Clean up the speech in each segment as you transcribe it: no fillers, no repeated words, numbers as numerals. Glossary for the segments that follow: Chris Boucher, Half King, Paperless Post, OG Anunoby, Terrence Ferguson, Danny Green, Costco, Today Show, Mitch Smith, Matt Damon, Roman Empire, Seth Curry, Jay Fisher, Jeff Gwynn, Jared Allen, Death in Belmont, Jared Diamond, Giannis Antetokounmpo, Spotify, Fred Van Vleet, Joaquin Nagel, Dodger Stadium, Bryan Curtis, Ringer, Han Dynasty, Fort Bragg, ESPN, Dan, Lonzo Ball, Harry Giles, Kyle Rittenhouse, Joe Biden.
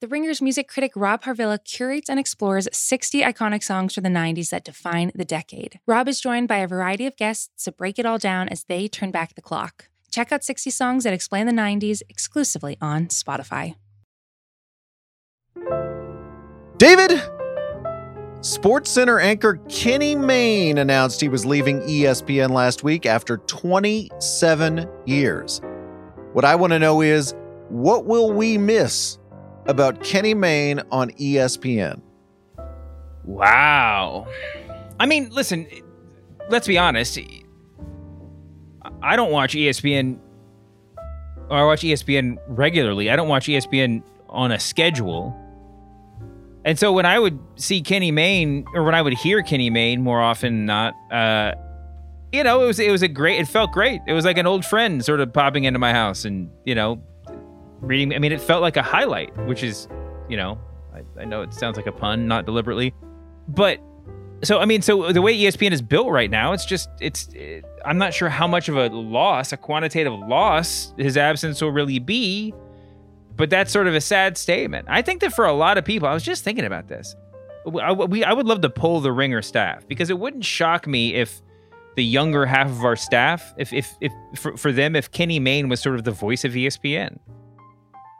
The Ringer's music critic Rob Harvilla curates and explores 60 iconic songs from the 90s that define the decade. Rob is joined by a variety of guests to break it all down as they turn back the clock. Check out 60 Songs That Explain the 90s exclusively on Spotify. David! SportsCenter anchor Kenny Mayne announced he was leaving ESPN last week after 27 years. What I want to know is, what will we miss about Kenny Mayne on ESPN? Wow. I mean, listen, let's be honest. I don't watch ESPN, or I watch ESPN regularly. I don't watch ESPN on a schedule. And so when I would see Kenny Mayne, or when I would hear Kenny Mayne more often than not, you know, it was a great, it felt great. It was like an old friend sort of popping into my house and, you know, reading. I mean, it felt like a highlight, which is, you know, I know it sounds like a pun, not deliberately, but so the way ESPN is built right now, it's I'm not sure how much of a quantitative loss his absence will really be. But that's sort of a sad statement. I think that for a lot of people, I was just thinking about this. I would love to poll the Ringer staff, because it wouldn't shock me if the younger half of our staff, if for them, Kenny Mayne was sort of the voice of ESPN.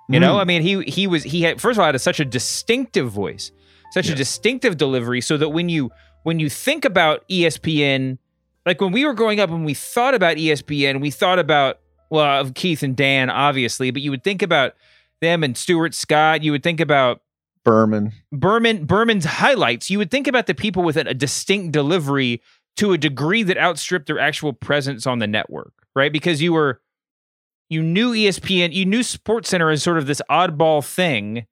You know, I mean, he had, first of all, had such a distinctive voice, such a distinctive delivery, so that when you think about ESPN, like when we were growing up and we thought about ESPN, we thought about, well, of Keith and Dan, obviously, but you would think about them and Stuart Scott. You would think about Berman's highlights. You would think about the people with a distinct delivery to a degree that outstripped their actual presence on the network, right? Because you knew ESPN, you knew SportsCenter as sort of this oddball thing,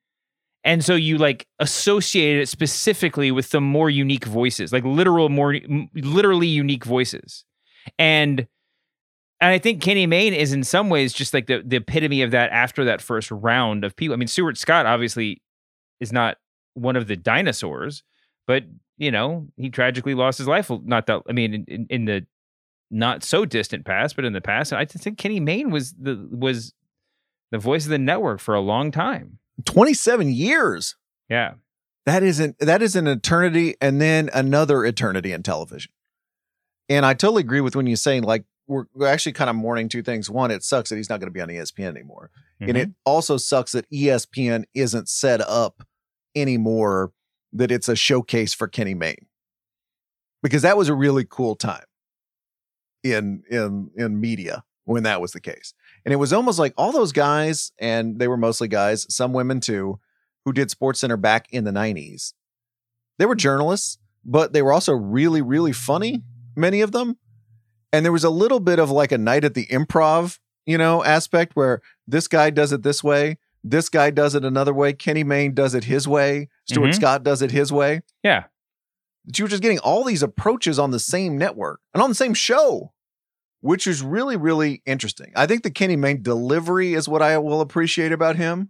and so you like associated it specifically with the more unique voices, like literally unique voices, And I think Kenny Mayne is in some ways just like the epitome of that after that first round of people. I mean, Stuart Scott obviously is not one of the dinosaurs, but, you know, he tragically lost his life. In the not so distant past, but in the past. And I think Kenny Mayne was the voice of the network for a long time. 27 years. Yeah. That is an eternity, and then another eternity in television. And I totally agree with when you're saying, like, we're actually kind of mourning two things. One, it sucks that he's not going to be on ESPN anymore. Mm-hmm. And it also sucks that ESPN isn't set up anymore, that it's a showcase for Kenny Mayne, because that was a really cool time in media when that was the case. And it was almost like all those guys, and they were mostly guys, some women too, who did SportsCenter back in the 90s. They were journalists, but they were also really, really funny, many of them. And there was a little bit of like a night at the improv, you know, aspect where this guy does it this way, this guy does it another way, Kenny Mayne does it his way, Stuart Scott does it his way. Yeah. But you were just getting all these approaches on the same network and on the same show, which is really, really interesting. I think the Kenny Mayne delivery is what I will appreciate about him.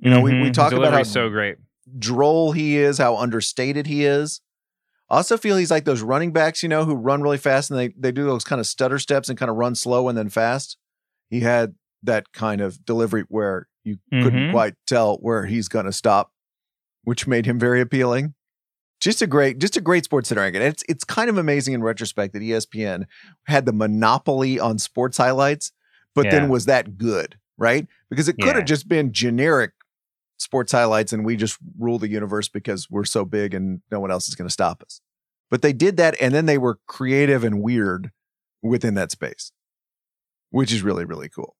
You know, we talk about how so great droll he is, how understated he is. Also feel he's like those running backs, you know, who run really fast and they do those kind of stutter steps and kind of run slow and then fast. He had that kind of delivery where you couldn't quite tell where he's going to stop, which made him very appealing. Just a great SportsCenter anchor. It's kind of amazing in retrospect that ESPN had the monopoly on sports highlights, but then was that good, right? Because it could have just been generic sports highlights and we just rule the universe because we're so big and no one else is going to stop us. But they did that, and then they were creative and weird within that space, which is really, really cool.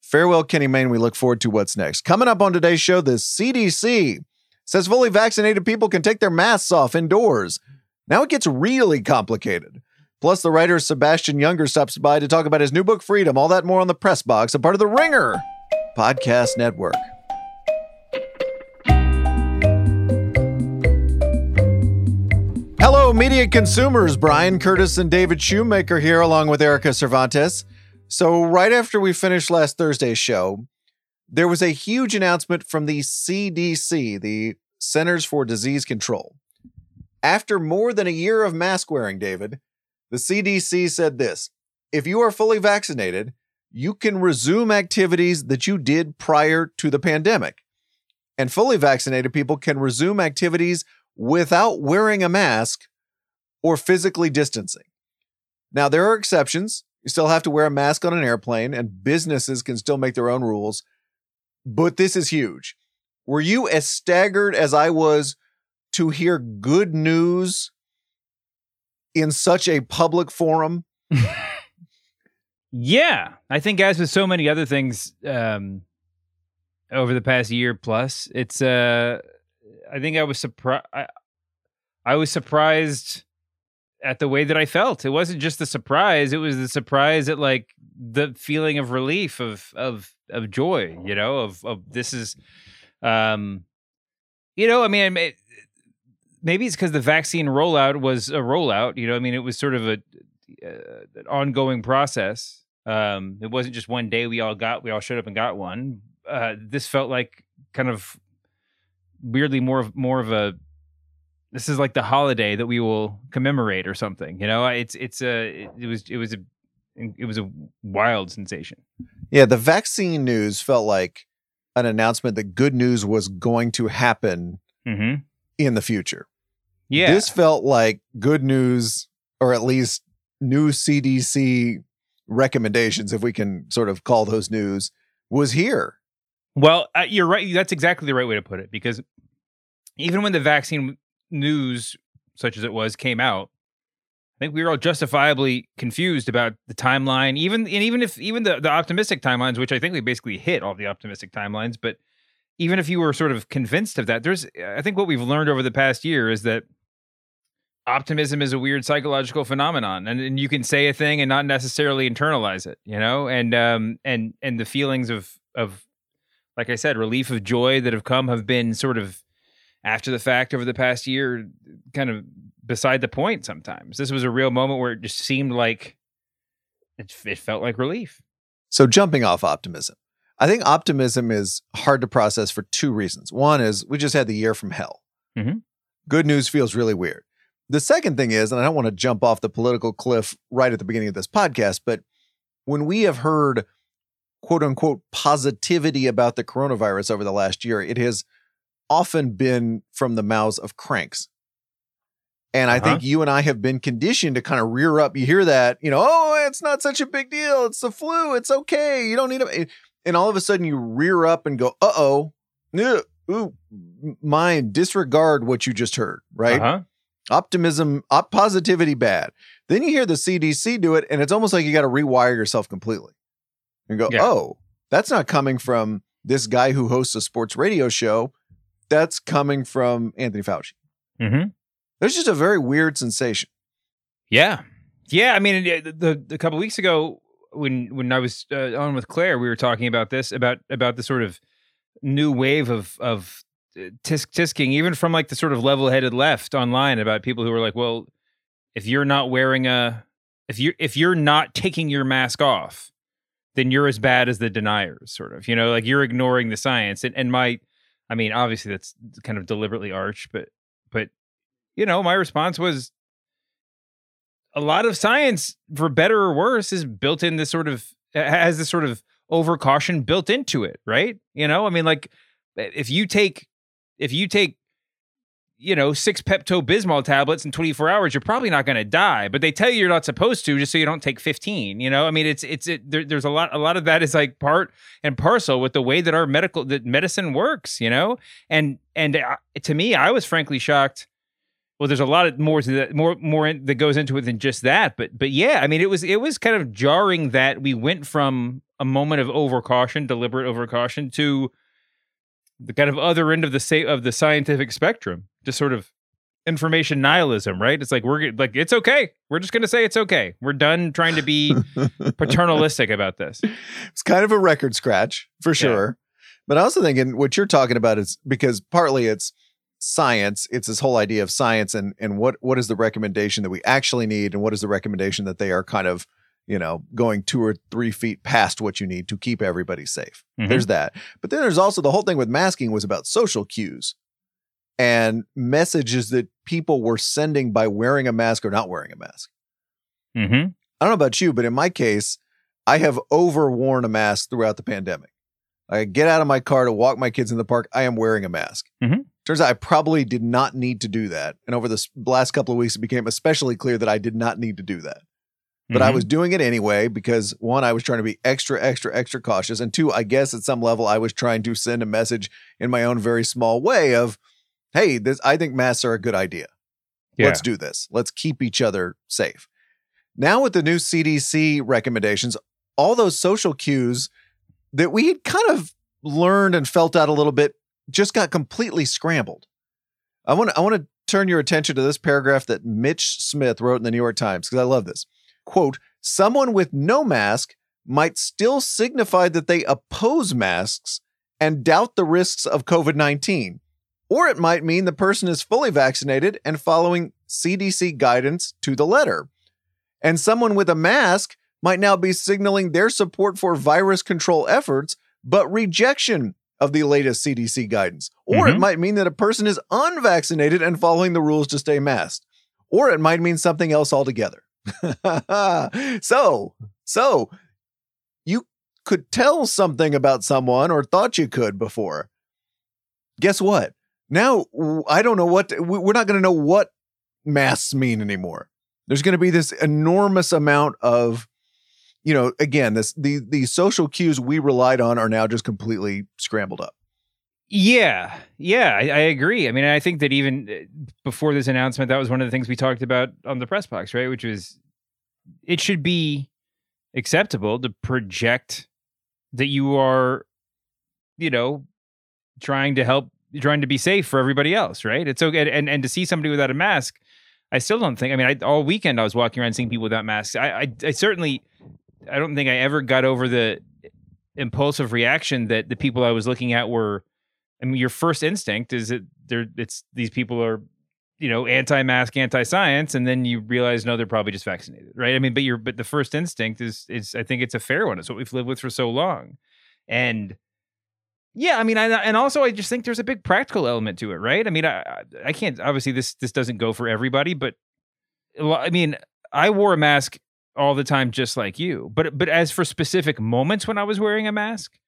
Farewell, Kenny Mayne. We look forward to what's next. Coming up on today's show, the CDC says fully vaccinated people can take their masks off indoors. Now it gets really complicated. Plus, the writer Sebastian Junger stops by to talk about his new book, Freedom. All that more on The Press Box, a part of the Ringer Podcast Network. Hello, media consumers. Bryan Curtis and David Shoemaker here, along with Erika Cervantes. So right after we finished last Thursday's show, there was a huge announcement from the CDC, the Centers for Disease Control. After more than a year of mask wearing, David, the CDC said this: if you are fully vaccinated, you can resume activities that you did prior to the pandemic. and fully vaccinated people can resume activities without wearing a mask or physically distancing. Now, there are exceptions. You still have to wear a mask on an airplane, and businesses can still make their own rules. But this is huge. Were you as staggered as I was to hear good news in such a public forum? Yeah. I think as with so many other things over the past year plus, it's I think I was surprised. I was surprised at the way that I felt. It wasn't just the surprise. It was the surprise at like the feeling of relief, of joy, you know, of this is, you know, I mean, maybe it's because the vaccine rollout was a rollout, you know, I mean, it was sort of an ongoing process. It wasn't just one day we all showed up and got one. This felt like kind of weirdly more of a, this is like the holiday that we will commemorate or something. You know, it was a wild sensation. Yeah. The vaccine news felt like an announcement that good news was going to happen in the future. Yeah. This felt like good news, or at least new CDC recommendations, if we can sort of call those news, was here. Well, you're right. That's exactly the right way to put it, because even when the vaccine news, such as it was, came out, I think we were all justifiably confused about the timeline, even if the optimistic timelines, which I think we basically hit all the optimistic timelines. But even if you were sort of convinced of that, I think what we've learned over the past year is that optimism is a weird psychological phenomenon, and you can say a thing and not necessarily internalize it, you know, and the feelings of, like I said, relief, of joy that have come have been sort of after the fact over the past year, kind of beside the point sometimes. This was a real moment where it just seemed like it felt like relief. So jumping off optimism, I think optimism is hard to process for two reasons. One is we just had the year from hell. Mm-hmm. Good news feels really weird. The second thing is, and I don't want to jump off the political cliff right at the beginning of this podcast, but when we have heard quote unquote positivity about the coronavirus over the last year, it has often been from the mouths of cranks. And I think you and I have been conditioned to kind of rear up. You hear that, you know, oh, it's not such a big deal. It's the flu. It's okay. You don't need it. And all of a sudden you rear up and go, disregard what you just heard, right? Uh-huh. Optimism, positivity bad. Then you hear the CDC do it, and it's almost like you got to rewire yourself completely and go, oh, that's not coming from this guy who hosts a sports radio show. That's coming from Anthony Fauci. Mm-hmm. There's just a very weird sensation. Yeah. Yeah. I mean, a couple of weeks ago when I was on with Claire, we were talking about this, about the sort of new wave of tisking, even from like the sort of level-headed left online, about people who are like, well, if you're not wearing if you're not taking your mask off, then you're as bad as the deniers, sort of, you know, like you're ignoring the science. And I mean, obviously that's kind of deliberately arch, but you know, my response was, a lot of science, for better or worse, is built in this sort of overcaution built into it, right? You know, I mean, like if you take, you know, 6 Pepto-Bismol tablets in 24 hours, you're probably not going to die, but they tell you you're not supposed to, just so you don't take 15, you know? I mean, there's a lot of that is like part and parcel with the way that our medicine works, you know? And to me, I was frankly shocked. Well, there's a lot of more that goes into it than just that, but yeah, I mean, it was kind of jarring that we went from a moment of overcaution, deliberate overcaution, to the kind of other end of the scientific spectrum, just sort of information nihilism, right? It's like, we're like, it's okay. We're just going to say it's okay. We're done trying to be paternalistic about this. It's kind of a record scratch for sure. Yeah. But I also think in what you're talking about is because partly it's science. It's this whole idea of science and what is the recommendation that we actually need, and what is the recommendation that they are kind of, you know, going 2 or 3 feet past what you need to keep everybody safe. Mm-hmm. There's that. But then there's also the whole thing with masking was about social cues and messages that people were sending by wearing a mask or not wearing a mask. Mm-hmm. I don't know about you, but in my case, I have overworn a mask throughout the pandemic. I get out of my car to walk my kids in the park. I am wearing a mask. Mm-hmm. Turns out I probably did not need to do that. And over the last couple of weeks, it became especially clear that I did not need to do that. But I was doing it anyway because, one, I was trying to be extra cautious. And two, I guess at some level, I was trying to send a message in my own very small way of, hey, this, I think masks are a good idea. Yeah. Let's do this. Let's keep each other safe. Now with the new CDC recommendations, all those social cues that we had kind of learned and felt out a little bit just got completely scrambled. I want to turn your attention to this paragraph that Mitch Smith wrote in the New York Times, because I love this. Quote, someone with no mask might still signify that they oppose masks and doubt the risks of COVID-19. Or it might mean the person is fully vaccinated and following CDC guidance to the letter. And someone with a mask might now be signaling their support for virus control efforts, but rejection of the latest CDC guidance. Or it might mean that a person is unvaccinated and following the rules to stay masked. Or it might mean something else altogether. So you could tell something about someone, or thought you could before. Guess what? Now I don't know we're not going to know what masks mean anymore. There's going to be this enormous amount of, you know, again, the social cues we relied on are now just completely scrambled up. Yeah, I agree. I mean, I think that even before this announcement, that was one of the things we talked about on the press box, right? Which was, it should be acceptable to project that you are, you know, trying to help, trying to be safe for everybody else, right? It's okay. And to see somebody without a mask, I still don't think, I mean, all weekend I was walking around seeing people without masks. I don't think I ever got over the impulsive reaction that the people I was looking at were, I mean, your first instinct is that these people are, you know, anti-mask, anti-science, and then you realize, no, they're probably just vaccinated, right? I mean, but the first instinct is I think it's a fair one. It's what we've lived with for so long, and yeah, I mean, and also I just think there's a big practical element to it, right? I mean, I can't, obviously this doesn't go for everybody, but I mean, I wore a mask all the time, just like you. But as for specific moments when I was wearing a mask.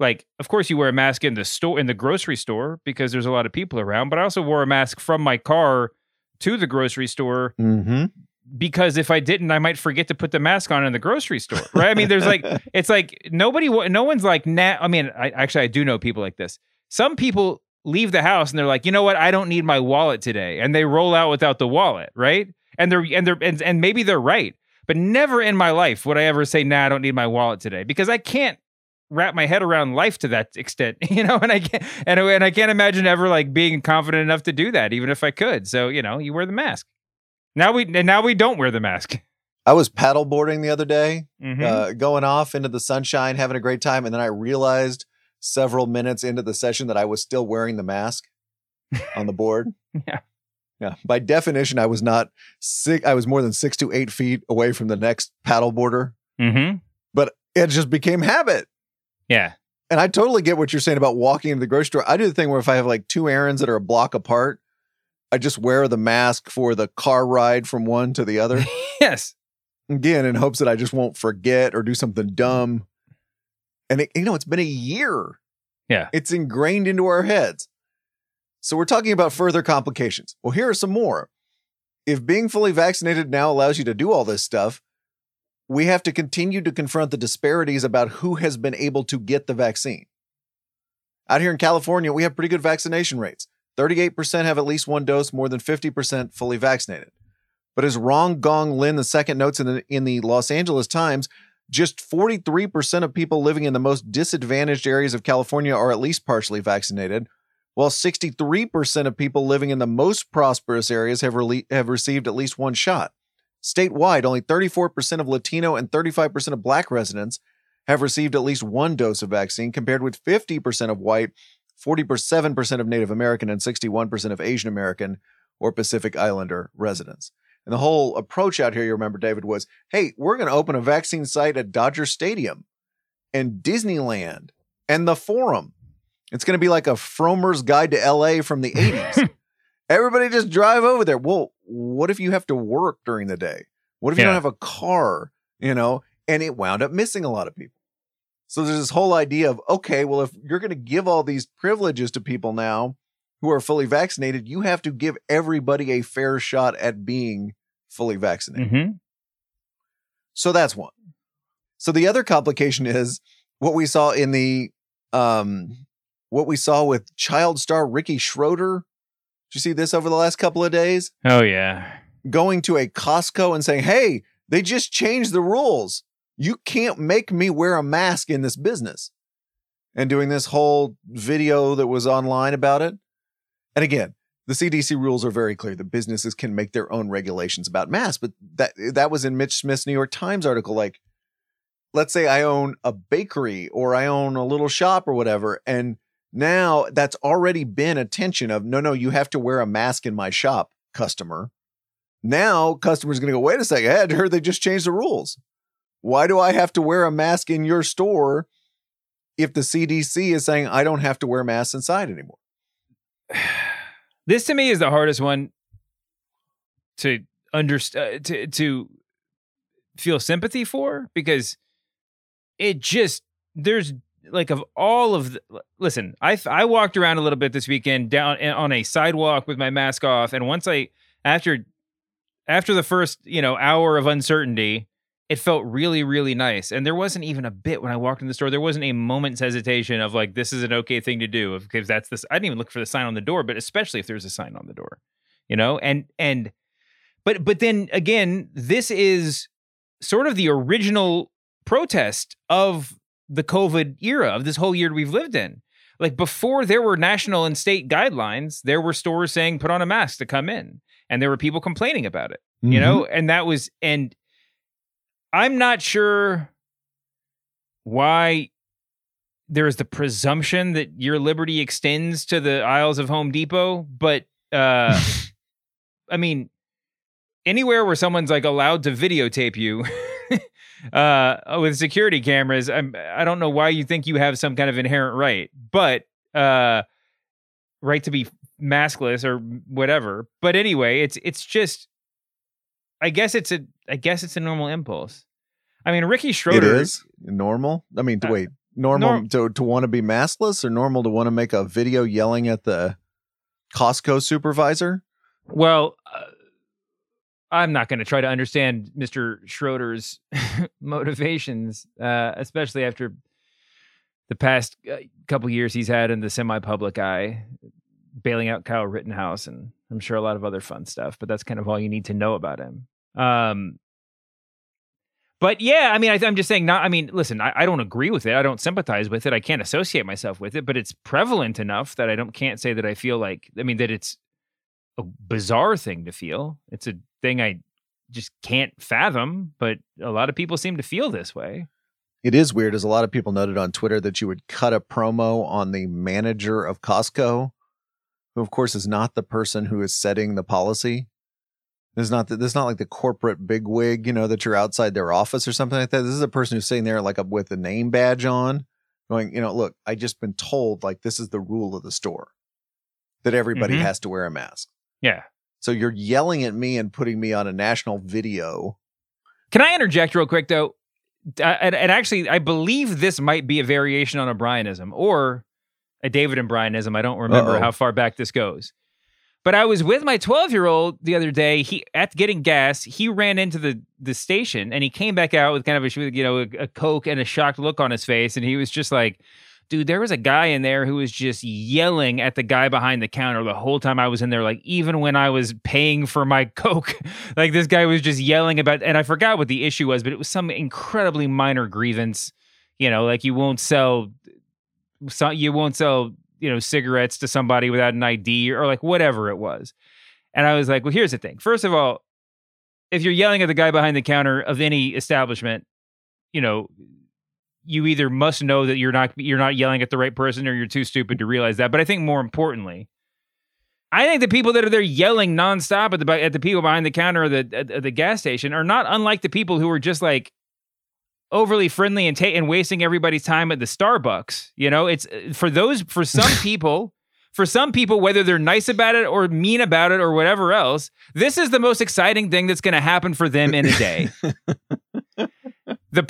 Like, of course, you wear a mask in the store, in the grocery store, because there's a lot of people around. But I also wore a mask from my car to the grocery store because if I didn't, I might forget to put the mask on in the grocery store. Right? I mean, there's like, it's like no one's like, nah. I mean, I do know people like this. Some people leave the house and they're like, you know what? I don't need my wallet today, and they roll out without the wallet, right? And they're maybe they're right, but never in my life would I ever say, nah, I don't need my wallet today, because I can't wrap my head around life to that extent, you know, and I can't imagine ever like being confident enough to do that, even if I could. So, you know, you wear the mask. Now we don't wear the mask. I was paddleboarding the other day, going off into the sunshine, having a great time, and then I realized several minutes into the session that I was still wearing the mask on the board. Yeah. By definition, I was not sick. I was more than 6 to 8 feet away from the next paddleboarder, but it just became habit. Yeah. And I totally get what you're saying about walking into the grocery store. I do the thing where if I have like two errands that are a block apart, I just wear the mask for the car ride from one to the other. Yes. Again, in hopes that I just won't forget or do something dumb. And it, you know, it's been a year. Yeah. It's ingrained into our heads. So we're talking about further complications. Well, here are some more. If being fully vaccinated now allows you to do all this stuff, we have to continue to confront the disparities about who has been able to get the vaccine. Out here in California, we have pretty good vaccination rates. 38% have at least one dose, more than 50% fully vaccinated. But as Rong Gong Lin II notes in the Los Angeles Times, just 43% of people living in the most disadvantaged areas of California are at least partially vaccinated, while 63% of people living in the most prosperous areas have received at least one shot. Statewide, only 34% of Latino and 35% of Black residents have received at least one dose of vaccine, compared with 50% of white, 47% of Native American, and 61% of Asian American or Pacific Islander residents. And the whole approach out here, you remember, David, was, hey, we're going to open a vaccine site at Dodger Stadium and Disneyland and the Forum. It's going to be like a Frommer's Guide to L.A. from the 80s. Everybody just drive over there. Well, what if you have to work during the day? What if you don't have a car, you know? And it wound up missing a lot of people. So there's this whole idea of, okay, well, if you're going to give all these privileges to people now who are fully vaccinated, you have to give everybody a fair shot at being fully vaccinated. Mm-hmm. So that's one. So the other complication is what we saw in the, what we saw with child star Ricky Schroeder. Did you see this over the last couple of days? Oh, yeah. Going to a Costco and saying, hey, they just changed the rules. You can't make me wear a mask in this business. And doing this whole video that was online about it. And again, the CDC rules are very clear that businesses can make their own regulations about masks. But that was in Mitch Smith's New York Times article. Like, let's say I own a bakery or I own a little shop or whatever. And now that's already been a tension of, no, you have to wear a mask in my shop, customer. Now customers going to go, wait a second, I heard they just changed the rules. Why do I have to wear a mask in your store if the CDC is saying I don't have to wear masks inside anymore? This to me is the hardest one to understand, to feel sympathy for, because it just, there's like of all of the, listen, I walked around a little bit this weekend down on a sidewalk with my mask off. And once after the first, hour of uncertainty, it felt really, really nice. And there wasn't even a bit when I walked in the store. There wasn't a moment's hesitation of like, this is an okay thing to do. Because that's this. I didn't even look for the sign on the door, but especially if there's a sign on the door, But then again, this is sort of the original protest of the COVID era, of this whole year we've lived in. Like, before there were national and state guidelines, there were stores saying put on a mask to come in. And there were people complaining about it, And that was, and I'm not sure why there is the presumption that your liberty extends to the aisles of Home Depot, but I mean, anywhere where someone's like allowed to videotape you with security cameras, I don't know why you think you have some kind of inherent right, but right to be maskless or whatever. But anyway, it's just, I guess it's a normal impulse. I mean, Ricky Schroeder, it is normal. I mean, to want to be maskless, or normal to want to make a video yelling at the Costco supervisor? Well, I'm not going to try to understand Mr. Schroeder's motivations, especially after the past couple years he's had in the semi-public eye, bailing out Kyle Rittenhouse, and I'm sure a lot of other fun stuff, but that's kind of all you need to know about him. But yeah, I mean, I'm just saying, listen, I don't agree with it. I don't sympathize with it. I can't associate myself with it, but it's prevalent enough that I can't say that I feel like, that it's a bizarre thing to feel. It's a thing I just can't fathom, but a lot of people seem to feel this way. It is weird, as a lot of people noted on Twitter, that you would cut a promo on the manager of Costco, who of course is not the person who is setting the policy. This is not like the corporate bigwig, that you're outside their office or something like that. This is a person who's sitting there like with a name badge on, going, look, I just been told, like, this is the rule of the store that everybody has to wear a mask. Yeah. So you're yelling at me and putting me on a national video. Can I interject real quick though? And actually, I believe this might be a variation on a Bryanism or a David and Bryanism. I don't remember how far back this goes. But I was with my 12-year-old the other day. He, at getting gas, he ran into the station, and he came back out with kind of a a Coke and a shocked look on his face. And he was just like, dude, there was a guy in there who was just yelling at the guy behind the counter the whole time I was in there. Like, even when I was paying for my Coke, like, this guy was just yelling about, and I forgot what the issue was, but it was some incredibly minor grievance. Like, you won't sell cigarettes to somebody without an ID, or like whatever it was. And I was like, well, here's the thing. First of all, if you're yelling at the guy behind the counter of any establishment, you either must know that you're not yelling at the right person, or you're too stupid to realize that. But I think more importantly, I think the people that are there yelling nonstop at the people behind the counter of the gas station are not unlike the people who are just like overly friendly and wasting everybody's time at the Starbucks. It's for some people, whether they're nice about it or mean about it or whatever else, this is the most exciting thing that's going to happen for them in a day. The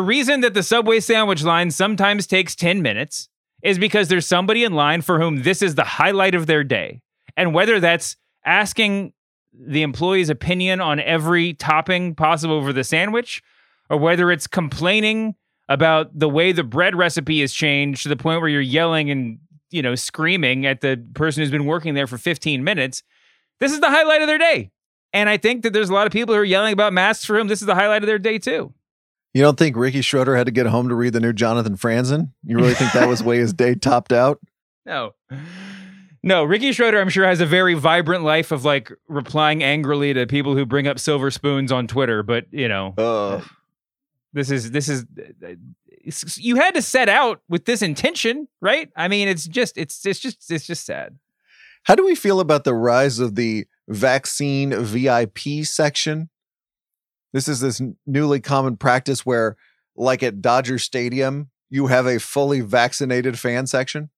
reason that the Subway sandwich line sometimes takes 10 minutes is because there's somebody in line for whom this is the highlight of their day. And whether that's asking the employee's opinion on every topping possible for the sandwich, or whether it's complaining about the way the bread recipe has changed to the point where you're yelling and, you know, screaming at the person who's been working there for 15 minutes, this is the highlight of their day. And I think that there's a lot of people who are yelling about masks for him. This is the highlight of their day, too. You don't think Ricky Schroeder had to get home to read the new Jonathan Franzen? You really think that was the way his day topped out? No, Ricky Schroeder, I'm sure, has a very vibrant life of, like, replying angrily to people who bring up silver spoons on Twitter. But, you know, this is you had to set out with this intention, right? I mean, it's just sad. How do we feel about the rise of the vaccine VIP section? This is this newly common practice where, like at Dodger Stadium, you have a fully vaccinated fan section.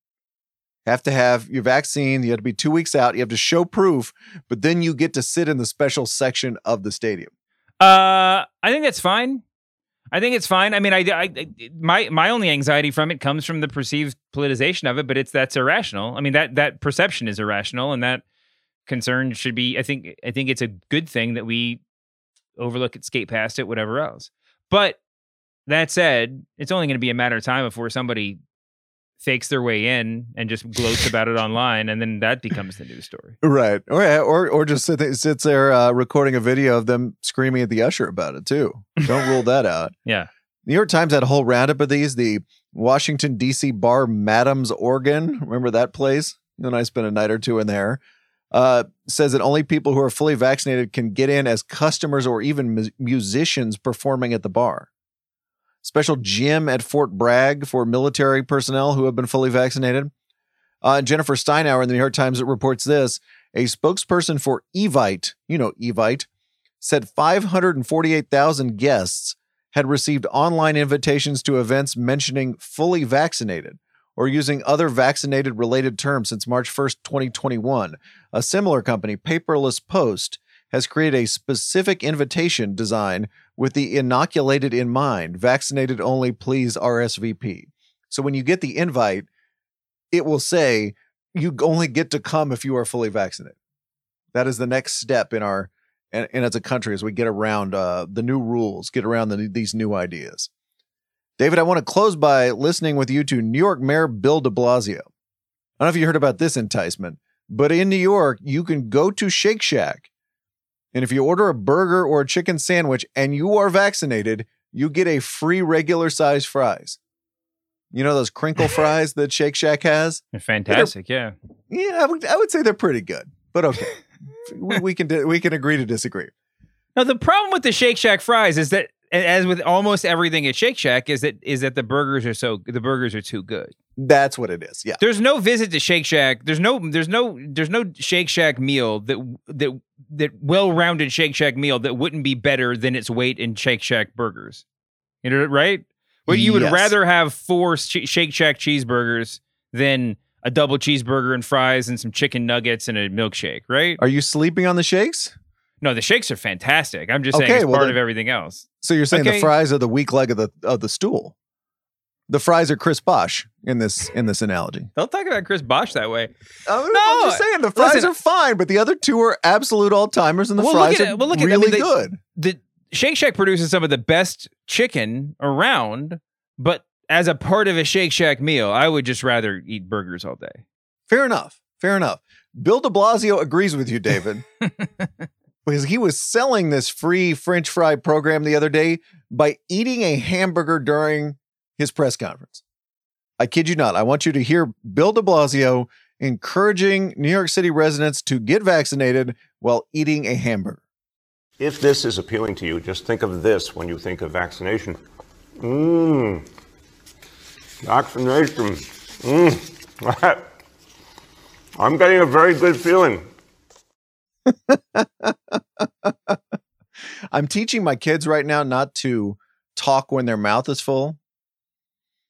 You have to have your vaccine. You have to be 2 weeks out. You have to show proof, but then you get to sit in the special section of the stadium. I think that's fine. I think it's fine. I mean, my only anxiety from it comes from the perceived politicization of it, but that's irrational. I mean, that perception is irrational, and that concern should be, I think it's a good thing that we overlook it, skate past it, whatever else. But that said, it's only going to be a matter of time before somebody fakes their way in and just gloats about it online, and then that becomes the news story. Right. Or just sits there recording a video of them screaming at the usher about it, too. Don't rule that out. Yeah. New York Times had a whole roundup of these. The Washington, D.C. bar, Madam's Organ. Remember that place? You and I spent a night or two in there. Says that only people who are fully vaccinated can get in as customers or even musicians performing at the bar. Special gym at Fort Bragg for military personnel who have been fully vaccinated. Jennifer Steinauer in the New York Times reports this. A spokesperson for Evite, you know Evite, said 548,000 guests had received online invitations to events mentioning fully vaccinated or using other vaccinated-related terms since March 1st, 2021. A similar company, Paperless Post, has created a specific invitation design with the inoculated in mind, vaccinated only, please RSVP. So when you get the invite, it will say you only get to come if you are fully vaccinated. That is the next step in our, and as a country, as we get around the new rules, get around these new ideas. David, I want to close by listening with you to New York Mayor Bill de Blasio. I don't know if you heard about this enticement, but in New York, you can go to Shake Shack, and if you order a burger or a chicken sandwich and you are vaccinated, you get a free regular-sized fries. You know those crinkle fries that Shake Shack has? They're fantastic, yeah. Yeah, I would say they're pretty good, but okay. we can agree to disagree. Now, the problem with the Shake Shack fries is that, as with almost everything at Shake Shack, is that the burgers are too good. That's what it is. Yeah. There's no visit to Shake Shack. There's no Shake Shack meal that well-rounded Shake Shack meal that wouldn't be better than its weight in Shake Shack burgers. You know, right? Well, you would rather have four Shake Shack cheeseburgers than a double cheeseburger and fries and some chicken nuggets and a milkshake, right? Are you sleeping on the shakes? No, the shakes are fantastic. I'm just saying it's part of everything else. So you're saying The fries are the weak leg of the stool. The fries are Chris Bosch in this analogy. Don't talk about Chris Bosch that way. I'm just saying the fries are fine, but the other two are absolute all-timers, and the fries are really good. The Shake Shack produces some of the best chicken around, but as a part of a Shake Shack meal, I would just rather eat burgers all day. Fair enough. Bill de Blasio agrees with you, David. Because he was selling this free French fry program the other day by eating a hamburger during his press conference. I kid you not. I want you to hear Bill de Blasio encouraging New York City residents to get vaccinated while eating a hamburger. If this is appealing to you, just think of this when you think of vaccination. Vaccination. I'm getting a very good feeling. I'm teaching my kids right now not to talk when their mouth is full.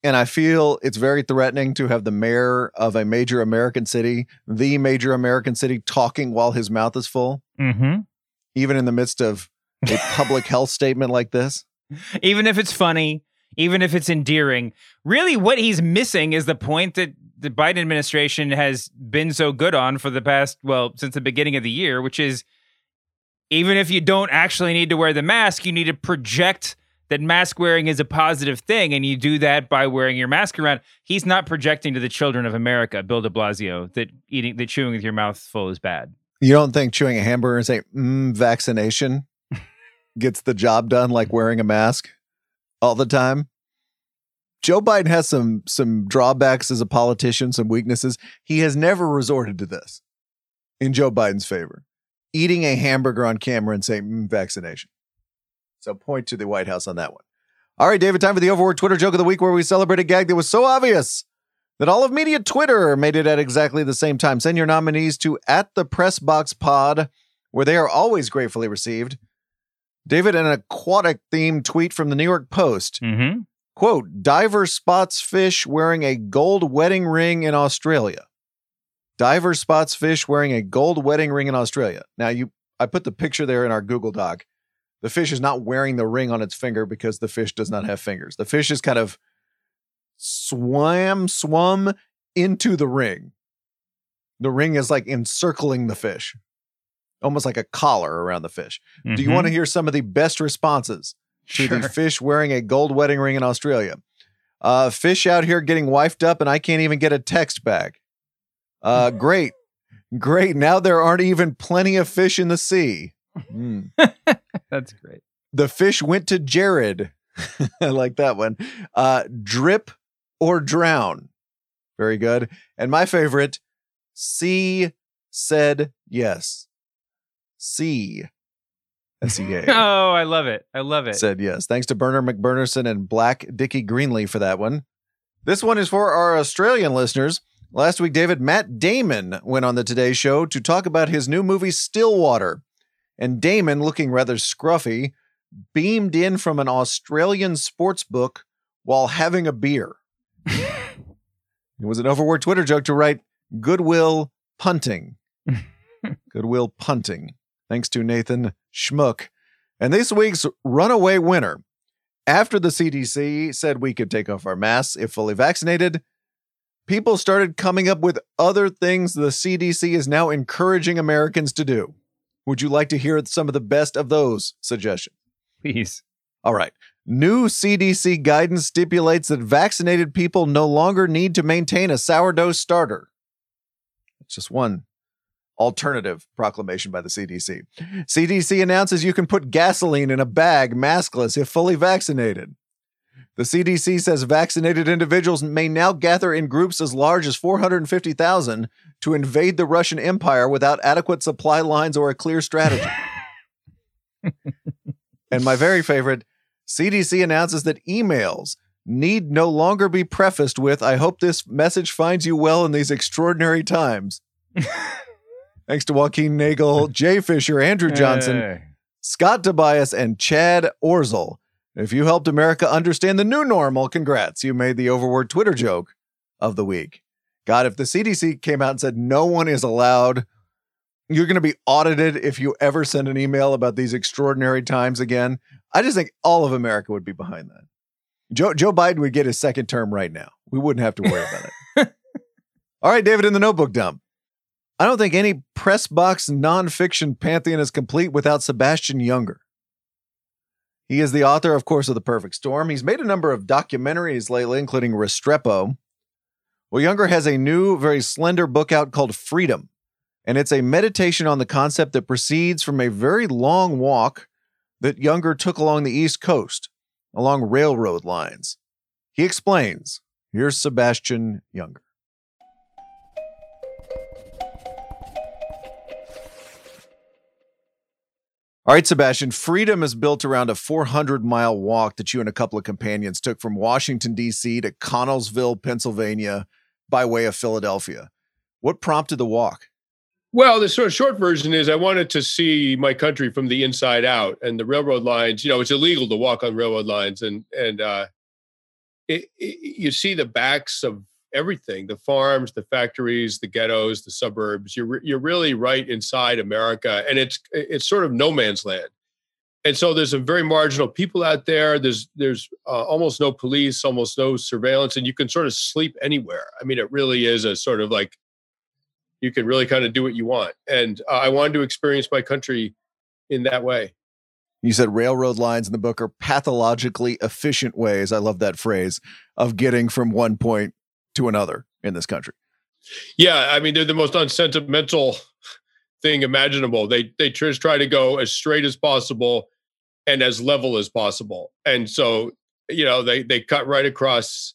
And I feel it's very threatening to have the mayor of the major American city, talking while his mouth is full, even in the midst of a public health statement like this. Even if it's funny, even if it's endearing, really what he's missing is the point that the Biden administration has been so good on for the past, well, since the beginning of the year, which is even if you don't actually need to wear the mask, you need to project that mask wearing is a positive thing, and you do that by wearing your mask around. He's not projecting to the children of America, Bill de Blasio, that chewing with your mouth full is bad. You don't think chewing a hamburger and say, vaccination gets the job done like wearing a mask all the time? Joe Biden has some drawbacks as a politician, some weaknesses. He has never resorted to this in Joe Biden's favor. Eating a hamburger on camera and saying, vaccination. So point to the White House on that one. All right, David, time for the Overword Twitter joke of the week, where we celebrate a gag that was so obvious that all of media Twitter made it at exactly the same time. Send your nominees to @thepressboxpod, where they are always gratefully received. David, an aquatic-themed tweet from the New York Post. Mm-hmm. Quote, diver spots fish wearing a gold wedding ring in Australia. Diver spots fish wearing a gold wedding ring in Australia. Now, I put the picture there in our Google Doc. The fish is not wearing the ring on its finger because the fish does not have fingers. The fish is kind of swum into the ring. The ring is like encircling the fish, almost like a collar around the fish. Mm-hmm. Do you want to hear some of the best responses to the fish wearing a gold wedding ring in Australia? Fish out here getting wifed up and I can't even get a text back. Great. Now there aren't even plenty of fish in the sea. Mm. That's great. The fish went to Jared. I like that one. Drip or drown. Very good. And my favorite, C said yes. C. S-E-A. Oh, I love it. I love it. Said yes. Thanks to Berner McBurnerson and Black Dickie Greenlee for that one. This one is for our Australian listeners. Last week, David, Matt Damon went on the Today Show to talk about his new movie, Stillwater. And Damon, looking rather scruffy, beamed in from an Australian sports book while having a beer. It was an Overword Twitter joke to write Goodwill Punting. Goodwill Punting. Thanks to Nathan Schmuck. And this week's runaway winner. After the CDC said we could take off our masks if fully vaccinated, people started coming up with other things the CDC is now encouraging Americans to do. Would you like to hear some of the best of those suggestions? Please. All right. New CDC guidance stipulates that vaccinated people no longer need to maintain a sourdough starter. It's just one alternative proclamation by the CDC. CDC announces you can put gasoline in a bag maskless if fully vaccinated. The CDC says vaccinated individuals may now gather in groups as large as 450,000 to invade the Russian Empire without adequate supply lines or a clear strategy. And my very favorite, CDC announces that emails need no longer be prefaced with, I hope this message finds you well in these extraordinary times. Thanks to Joaquin Nagel, Jay Fisher, Andrew Johnson, Scott Tobias, and Chad Orzel. If you helped America understand the new normal, congrats. You made the Overword Twitter joke of the week. God, if the CDC came out and said no one is allowed, you're going to be audited if you ever send an email about these extraordinary times again. I just think all of America would be behind that. Joe Biden would get his second term right now. We wouldn't have to worry about it. All right, David, in the notebook dump. I don't think any press box nonfiction pantheon is complete without Sebastian Junger. He is the author, of course, of The Perfect Storm. He's made a number of documentaries lately, including Restrepo. Well, Junger has a new, very slender book out called Freedom, and it's a meditation on the concept that proceeds from a very long walk that Junger took along the East Coast, along railroad lines. He explains. Here's Sebastian Junger. All right, Sebastian, Freedom is built around a 400-mile walk that you and a couple of companions took from Washington, D.C. to Connellsville, Pennsylvania, by way of Philadelphia. What prompted the walk? Well, the sort of short version is I wanted to see my country from the inside out, and the railroad lines, you know, it's illegal to walk on railroad lines, and you see the backs of everything, the farms, the factories, the ghettos, the suburbs. You're really right inside America, and it's sort of no man's land. And so there's some very marginal people out there. There's almost no police, almost no surveillance, and you can sort of sleep anywhere. I mean, it really is a sort of like, you can really kind of do what you want. And I wanted to experience my country in that way. You said railroad lines in the book are pathologically efficient ways. I love that phrase of getting from one point to another in this country. Yeah. I mean, they're the most unsentimental thing imaginable. They just try to go as straight as possible and as level as possible. And so, you know, they cut right across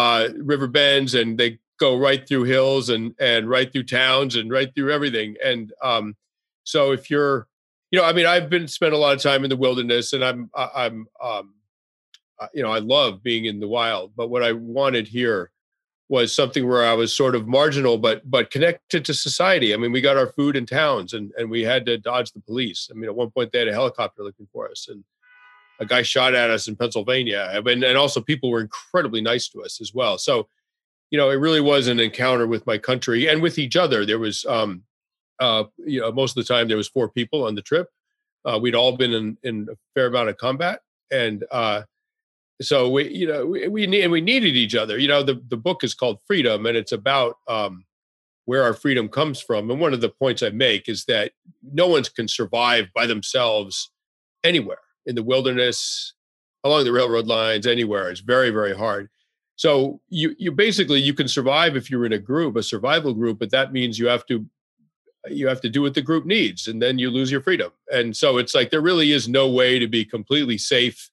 river bends, and they go right through hills and right through towns and right through everything. And so if you're, you know, I mean, I've spent a lot of time in the wilderness, and I love being in the wild. But what I wanted here was something where I was sort of marginal, but connected to society. I mean, we got our food in towns, and we had to dodge the police. I mean, at one point they had a helicopter looking for us, and a guy shot at us in Pennsylvania. I mean, and also people were incredibly nice to us as well. So, you know, it really was an encounter with my country and with each other. There was, you know, most of the time there was 4 people on the trip. We'd all been in a fair amount of combat. And so we needed each other. You know, the book is called Freedom, and it's about where our freedom comes from. And one of the points I make is that no one can survive by themselves anywhere, in the wilderness, along the railroad lines, anywhere. It's very, very hard. So you can survive if you're in a group, a survival group, but that means you have to do what the group needs, and then you lose your freedom. And so it's like, there really is no way to be completely safe,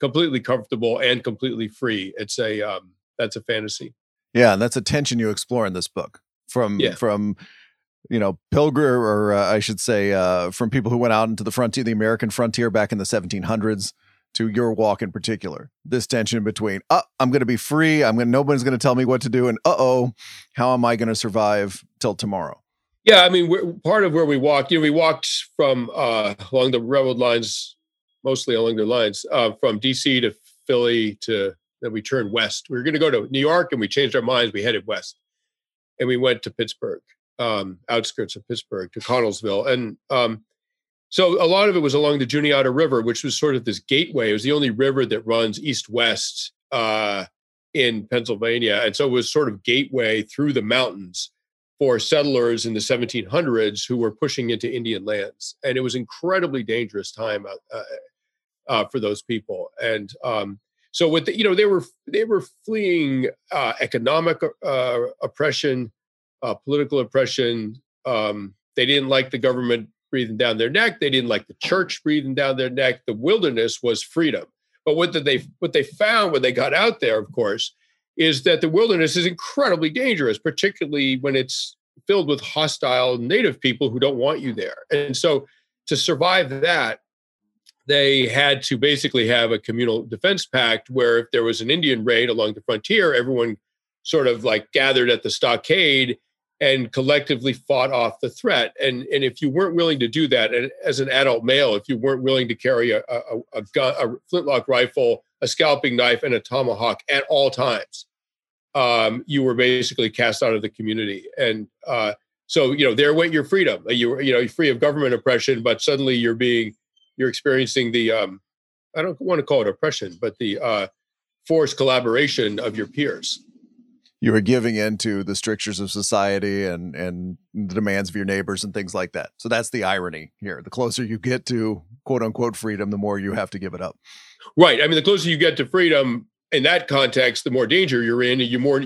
completely comfortable, and completely free. It's a, that's a fantasy. Yeah. And that's a tension you explore in this book from, you know, from people who went out into the frontier, the American frontier back in the 1700s, to your walk in particular, this tension between, I'm going to be free. Nobody's going to tell me what to do. And how am I going to survive till tomorrow? Yeah, I mean, part of where we walked, you know, we walked from along the railroad lines, mostly along the lines, from D.C. to Philly, then we turned west. We were going to go to New York, and we changed our minds. We headed west, and we went to Pittsburgh, outskirts of Pittsburgh, to Connellsville. And so a lot of it was along the Juniata River, which was sort of this gateway. It was the only river that runs east-west in Pennsylvania. And so it was sort of gateway through the mountains for settlers in the 1700s who were pushing into Indian lands. And it was incredibly dangerous time for those people. And so with the, you know, they were fleeing economic oppression, political oppression. They didn't like the government breathing down their neck. They didn't like the church breathing down their neck. The wilderness was freedom. But what they found when they got out there, of course, is that the wilderness is incredibly dangerous, particularly when it's filled with hostile native people who don't want you there. And so to survive that, they had to basically have a communal defense pact where if there was an Indian raid along the frontier, everyone sort of like gathered at the stockade and collectively fought off the threat. And if you weren't willing to do that, and as an adult male, if you weren't willing to carry a gun, a flintlock rifle, a scalping knife, and a tomahawk at all times, you were basically cast out of the community. And so, you know, there went your freedom. You know, you're free of government oppression, but suddenly you're experiencing the, I don't want to call it oppression, but the forced collaboration of your peers. You were giving in to the strictures of society and the demands of your neighbors and things like that. So that's the irony here. The closer you get to quote unquote freedom, the more you have to give it up. Right. I mean, the closer you get to freedom in that context, the more danger you're in, and the more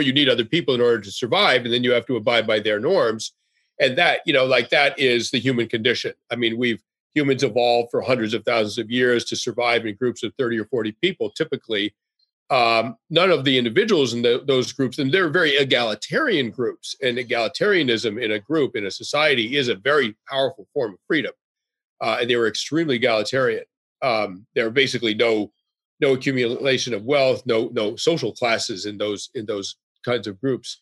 you need other people in order to survive. And then you have to abide by their norms. And that, you know, like that is the human condition. I mean, humans evolved for hundreds of thousands of years to survive in groups of 30 or 40 people, typically. None of the individuals in those groups, and they're very egalitarian groups, and egalitarianism in a society is a very powerful form of freedom. And they were extremely egalitarian. There were basically no accumulation of wealth, no social classes in those kinds of groups.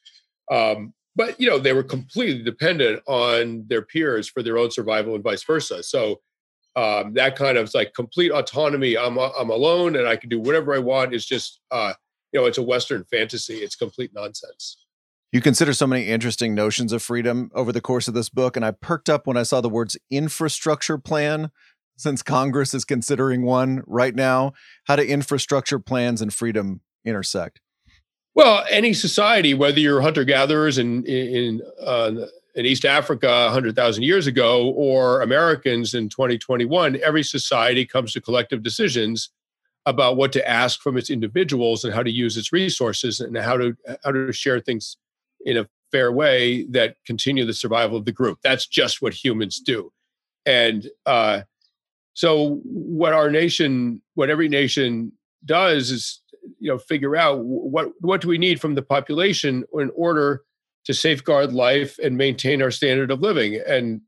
But, you know, they were completely dependent on their peers for their own survival and vice versa. So that kind of like complete autonomy, I'm alone and I can do whatever I want, is just, you know, it's a Western fantasy. It's complete nonsense. You consider so many interesting notions of freedom over the course of this book. And I perked up when I saw the words infrastructure plan since Congress is considering one right now? How do infrastructure plans and freedom intersect? Well, any society, whether you're hunter-gatherers in East Africa 100,000 years ago or Americans in 2021, every society comes to collective decisions about what to ask from its individuals and how to use its resources and how to share things in a fair way that continue the survival of the group. That's just what humans do. And so what every nation does is, figure out what do we need from the population in order to safeguard life and maintain our standard of living. And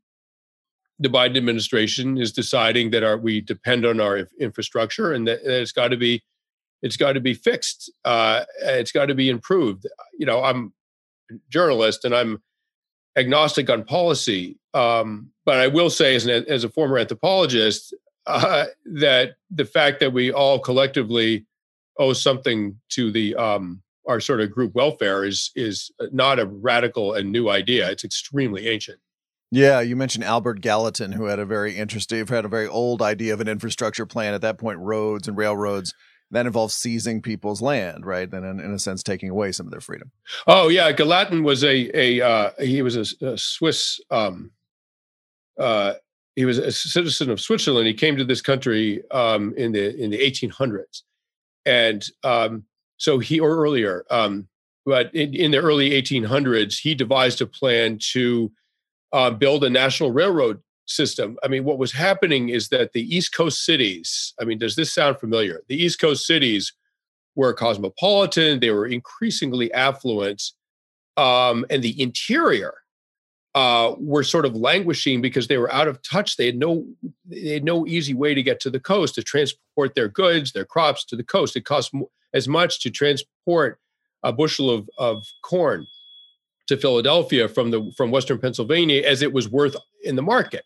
the Biden administration is deciding that we depend on our infrastructure and that it's got to be fixed. It's got to be improved. I'm a journalist and I'm agnostic on policy, but I will say as a former anthropologist that the fact that we all collectively owe something to the our sort of group welfare is not a radical and new idea. It's extremely ancient. Yeah, you mentioned Albert Gallatin, who had a very old idea of an infrastructure plan. At that point, roads and railroads, that involved seizing people's land, right? And in a sense, taking away some of their freedom. Oh yeah, Gallatin was a Swiss. He was a citizen of Switzerland. He came to this country in the 1800s. And in the early 1800s, he devised a plan to build a national railroad system. I mean, what was happening is that the East Coast cities, I mean, does this sound familiar? The East Coast cities were cosmopolitan. They were increasingly affluent. And the interior were sort of languishing because they were out of touch. They had no easy way to get to the coast, to transport their goods, their crops to the coast. It cost as much to transport a bushel of corn to Philadelphia from Western Pennsylvania as it was worth in the market.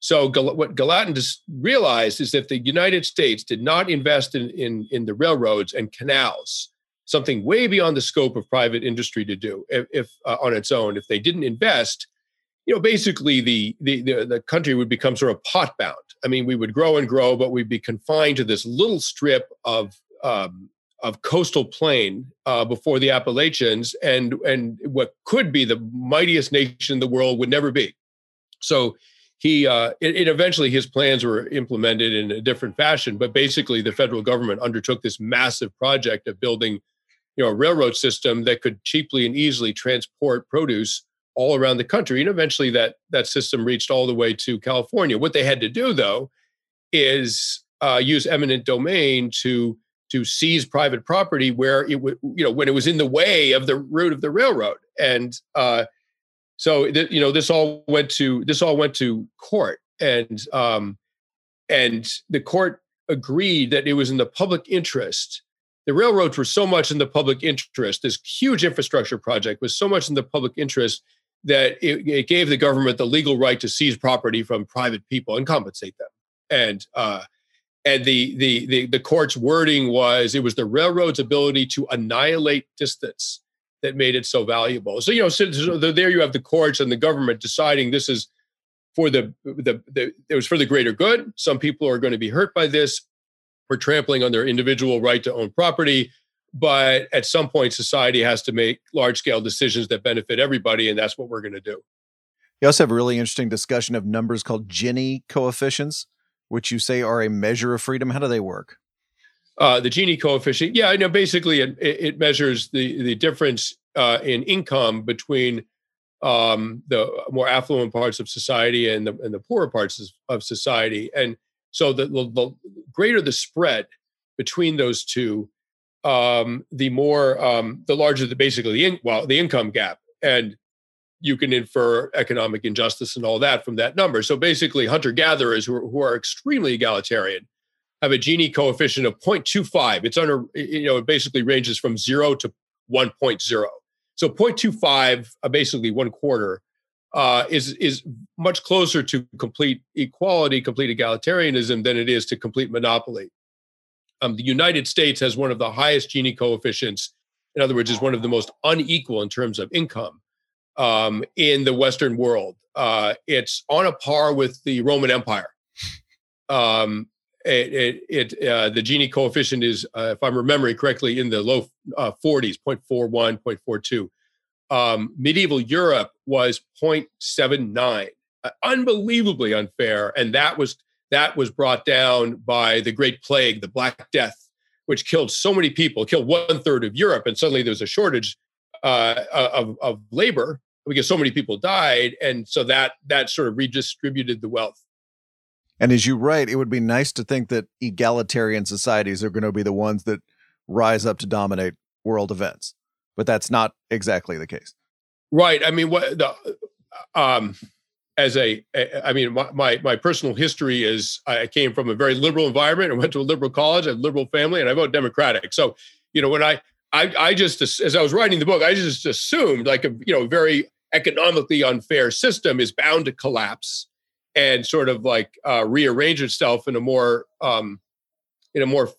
So what Gallatin realized is that the United States did not invest in the railroads and canals, something way beyond the scope of private industry to do if on its own. If they didn't invest, basically the country would become sort of pot bound. I mean, we would grow and grow, but we'd be confined to this little strip of coastal plain before the Appalachians, and what could be the mightiest nation in the world would never be. So he eventually his plans were implemented in a different fashion, but basically the federal government undertook this massive project of building, a railroad system that could cheaply and easily transport produce all around the country. And eventually that system reached all the way to California. What they had to do, though, is use eminent domain to seize private property where it would, when it was in the way of the route of the railroad. And so this all went to court, and the court agreed that it was in the public interest. The railroads were so much in the public interest. This huge infrastructure project was so much in the public interest that it gave the government the legal right to seize property from private people and compensate them. And the court's wording was it was the railroad's ability to annihilate distance that made it so valuable. So so there you have the courts and the government deciding this is for it was for the greater good. Some people are going to be hurt by this. We're trampling on their individual right to own property, but at some point society has to make large-scale decisions that benefit everybody, and that's what we're going to do. You also have a really interesting discussion of numbers called Gini coefficients, which you say are a measure of freedom. How do they work? The Gini coefficient, basically it measures the difference in income between the more affluent parts of society and the poorer parts of society. And so the greater the spread between those two, the larger the income gap. And you can infer economic injustice and all that from that number. So basically, hunter-gatherers who are extremely egalitarian have a Gini coefficient of 0.25. It's it basically ranges from 0 to 1.0. So 0.25, basically one quarter, is much closer to complete equality, complete egalitarianism than it is to complete monopoly. The United States has one of the highest Gini coefficients. In other words, is one of the most unequal in terms of income in the Western world. It's on a par with the Roman Empire. The Gini coefficient is, if I'm remembering correctly, in the low 40s, 0.41, 0.42. Medieval Europe was 0.79, unbelievably unfair, and that was brought down by the Great Plague, the Black Death, which killed so many people, killed 1/3 of Europe, and suddenly there was a shortage of labor because so many people died, and so that sort of redistributed the wealth. And as you write, it would be nice to think that egalitarian societies are going to be the ones that rise up to dominate world events, but that's not exactly the case, right? I mean, my personal history is I came from a very liberal environment. I went to a liberal college, I have a liberal family, and I vote Democratic. So, you know, when I just, as I was writing the book, I just assumed like a very economically unfair system is bound to collapse and sort of like rearrange itself in a more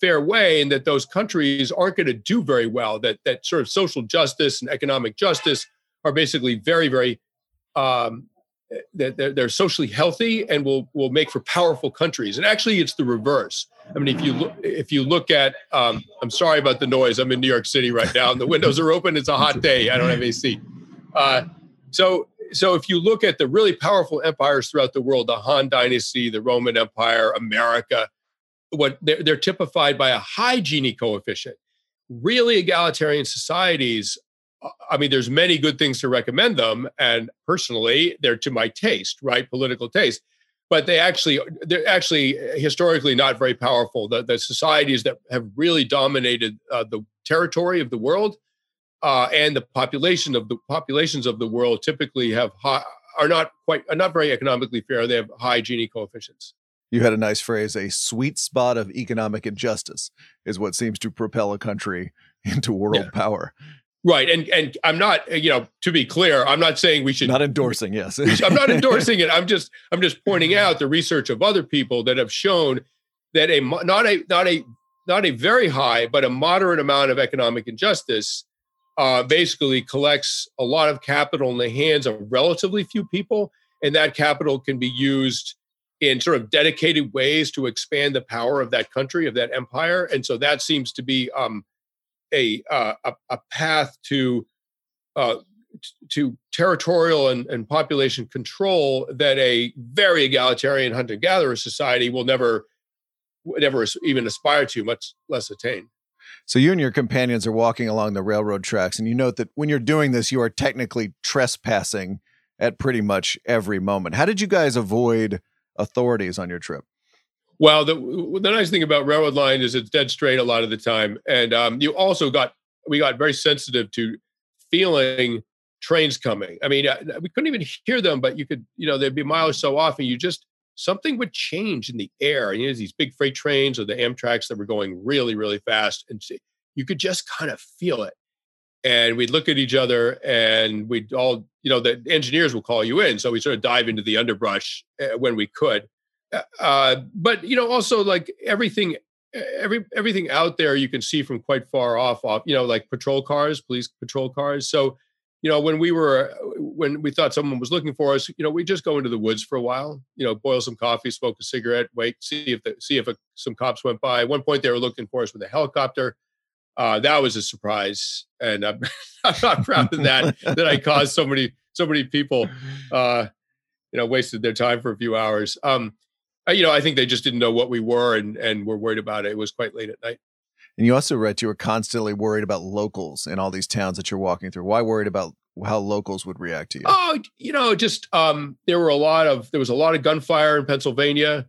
fair way, and that those countries aren't going to do very well, that sort of social justice and economic justice are basically very, very, they're socially healthy and will make for powerful countries. And actually it's the reverse. I mean, if you look at, I'm sorry about the noise, I'm in New York City right now and the windows are open, it's a hot day, I don't have AC. So if you look at the really powerful empires throughout the world, the Han Dynasty, the Roman Empire, America, they're typified by a high Gini coefficient. Really egalitarian societies, I mean, there's many good things to recommend them, and personally, they're to my taste, right, political taste. But they're actually historically not very powerful. The societies that have really dominated the territory of the world and the populations of the world typically are not very economically fair. They have high Gini coefficients. You had a nice phrase, a sweet spot of economic injustice is what seems to propel a country into world power. Right. And I'm not, to be clear, I'm not saying we should. Not endorsing, yes. I'm not endorsing it. I'm just pointing out the research of other people that have shown that not a very high, but a moderate amount of economic injustice basically collects a lot of capital in the hands of relatively few people. And that capital can be used in sort of dedicated ways to expand the power of that country, of that empire. And so that seems to be a path to territorial and population control that a very egalitarian hunter-gatherer society will never even aspire to, much less attain. So you and your companions are walking along the railroad tracks, and you note that when you're doing this, you are technically trespassing at pretty much every moment. How did you guys avoid authorities on your trip? Well, the nice thing about railroad line is it's dead straight a lot of the time. And we got very sensitive to feeling trains coming. I mean, we couldn't even hear them, but you could, there'd be a mile or so off and something would change in the air. And these big freight trains or the Amtraks that were going really, really fast. And you could just kind of feel it. And we'd look at each other and we'd all, the engineers will call you in. So we sort of dive into the underbrush when we could. But also like everything out there you can see from quite far off, like patrol cars, police patrol cars. So, when we thought someone was looking for us, we just go into the woods for a while, boil some coffee, smoke a cigarette, wait, see if some cops went by. At one point they were looking for us with a helicopter. That was a surprise, and I'm not proud of that I caused so many people, wasted their time for a few hours. I think they just didn't know what we were and were worried about it. It was quite late at night. And you also write you were constantly worried about locals in all these towns that you're walking through. Why worried about how locals would react to you? Oh, there was a lot of gunfire in Pennsylvania.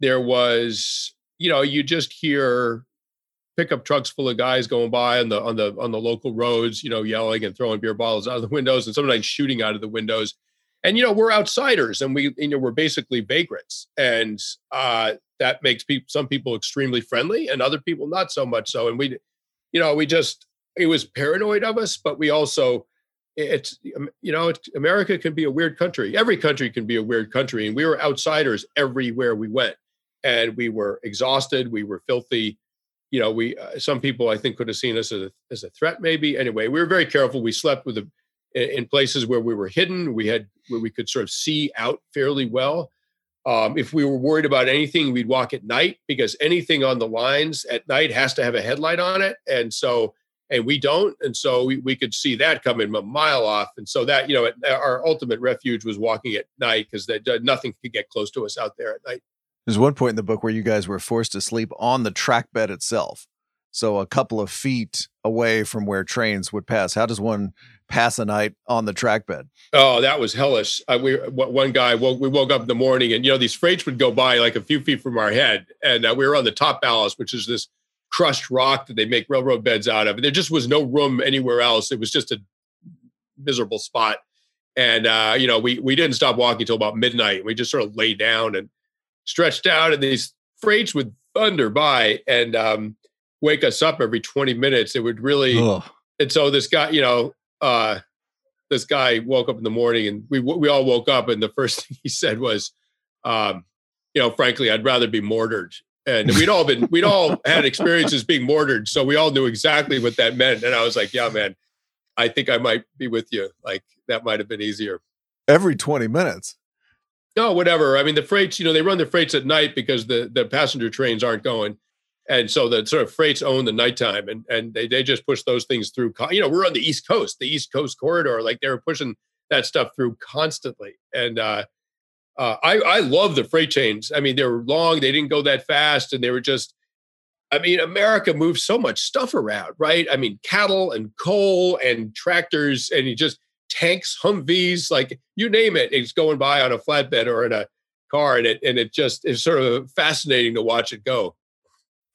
You just hear pickup trucks full of guys going by on the local roads, yelling and throwing beer bottles out of the windows and sometimes shooting out of the windows. And, we're outsiders and we're basically vagrants. And that makes some people extremely friendly and other people not so much so. And it was paranoid of us, but we also, America can be a weird country. Every country can be a weird country. And we were outsiders everywhere we went. And we were exhausted. We were filthy. Some people I think could have seen us as a threat, maybe. Anyway, we were very careful. We slept in places where we were hidden. We could sort of see out fairly well. If we were worried about anything, we'd walk at night because anything on the lines at night has to have a headlight on it. And we don't. And so we could see that coming a mile off. And so that, you know, our ultimate refuge was walking at night because nothing could get close to us out there at night. There's one point in the book where you guys were forced to sleep on the track bed itself. So a couple of feet away from where trains would pass. How does one pass a night on the track bed? Oh, that was hellish. We woke up in the morning and, you know, these freights would go by like a few feet from our head. And we were on the top ballast, which is this crushed rock that they make railroad beds out of. And there just was no room anywhere else. It was just a miserable spot. And, you know, we didn't stop walking until about midnight. We just sort of lay down and stretched out, and these freights would thunder by and, wake us up every 20 minutes. It would really, and so this guy, you know, this guy woke up in the morning, and we all woke up, and the first thing he said was, you know, frankly, I'd rather be mortared. And we'd all had experiences being mortared, so we all knew exactly what that meant. And I was like, yeah, man, I think I might be with you. Like that might have been easier. Every 20 minutes. No, whatever. I mean, the freights, you know, they run the freights at night because the passenger trains aren't going. And so the sort of freights own the nighttime, and they just push those things through. You know, we're on the East Coast corridor, like they were pushing that stuff through constantly. And I love the freight chains. I mean, they were long, they didn't go that fast, and they were just, I mean, America moves so much stuff around, right? I mean, cattle and coal and tractors and you just tanks, Humvees, like you name it, it's going by on a flatbed or in a car, and it just is sort of fascinating to watch it go.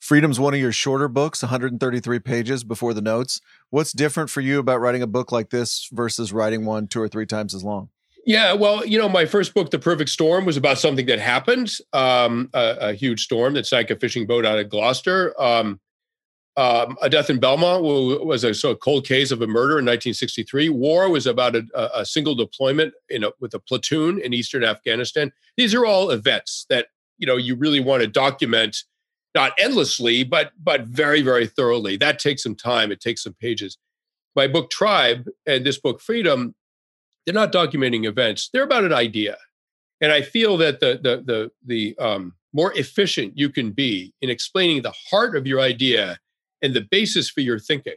Freedom's one of your shorter books, 133 pages before the notes. What's different for you about writing a book like this versus writing one 2 or 3 times as long? Yeah, well, you know, my first book, The Perfect Storm, was about something that happened, a huge storm that sank a fishing boat out of Gloucester. A death in Belmont was a cold case of a murder in 1963. War was about a single deployment with a platoon in eastern Afghanistan. These are all events that, you know, you really want to document. Not endlessly, but very, very thoroughly. That takes some time. It takes some pages. My book, Tribe, and this book, Freedom, they're not documenting events. They're about an idea. And I feel that the more efficient you can be in explaining the heart of your idea and the basis for your thinking,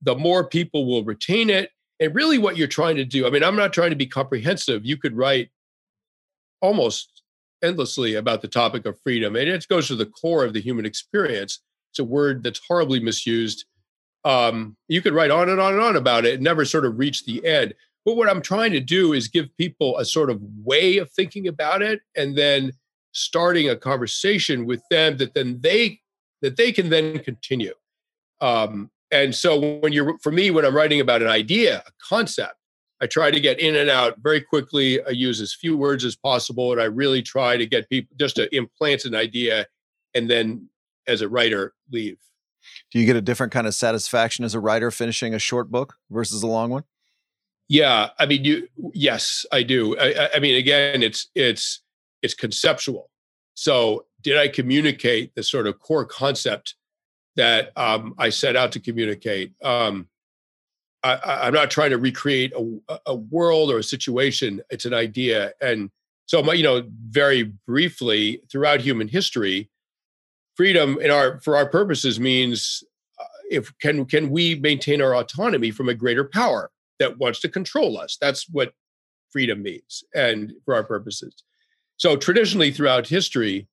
the more people will retain it. And really what you're trying to do, I mean, I'm not trying to be comprehensive. You could write almost endlessly about the topic of freedom. And it goes to the core of the human experience. It's a word that's horribly misused. You could write on and on and on about it and never sort of reach the end. But what I'm trying to do is give people a sort of way of thinking about it and then starting a conversation with them that they can then continue. And so when I'm writing about an idea, a concept, I try to get in and out very quickly. I use as few words as possible. And I really try to get people just to implant an idea and then, as a writer, leave. Do you get a different kind of satisfaction as a writer finishing a short book versus a long one? Yeah. I mean, yes, I do. I mean, again, it's conceptual. So did I communicate the sort of core concept that I set out to communicate? I'm not trying to recreate a world or a situation. It's an idea. And so, very briefly, throughout human history, freedom for our purposes means can we maintain our autonomy from a greater power that wants to control us? That's what freedom means, and for our purposes. So traditionally throughout history,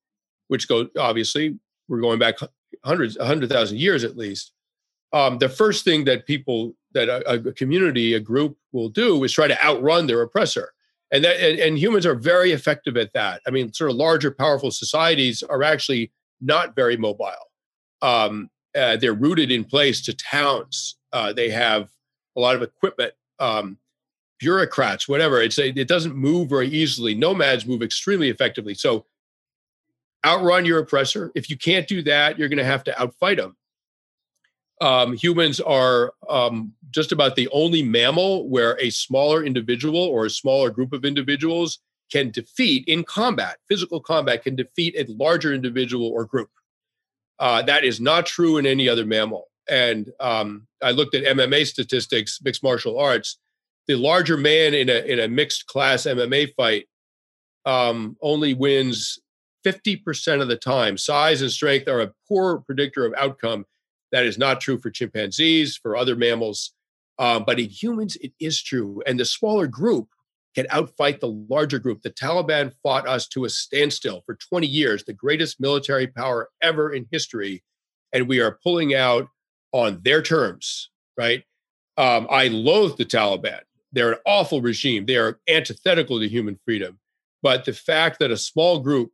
which goes, obviously, we're going back 100,000 years at least, the first thing that people, that a community, a group will do is try to outrun their oppressor. And humans are very effective at that. I mean, sort of larger, powerful societies are actually not very mobile. They're rooted in place to towns. They have a lot of equipment, bureaucrats, whatever. It doesn't move very easily. Nomads move extremely effectively. So outrun your oppressor. If you can't do that, you're going to have to outfight them. Humans are just about the only mammal where a smaller individual or a smaller group of individuals can defeat in combat. Physical combat can defeat a larger individual or group. That is not true in any other mammal. And I looked at MMA statistics, mixed martial arts. The larger man in a mixed class MMA fight only wins 50% of the time. Size and strength are a poor predictor of outcome. That is not true for chimpanzees, for other mammals. But in humans, it is true. And the smaller group can outfight the larger group. The Taliban fought us to a standstill for 20 years, the greatest military power ever in history. And we are pulling out on their terms, right? I loathe the Taliban. They're an awful regime. They are antithetical to human freedom. But the fact that a small group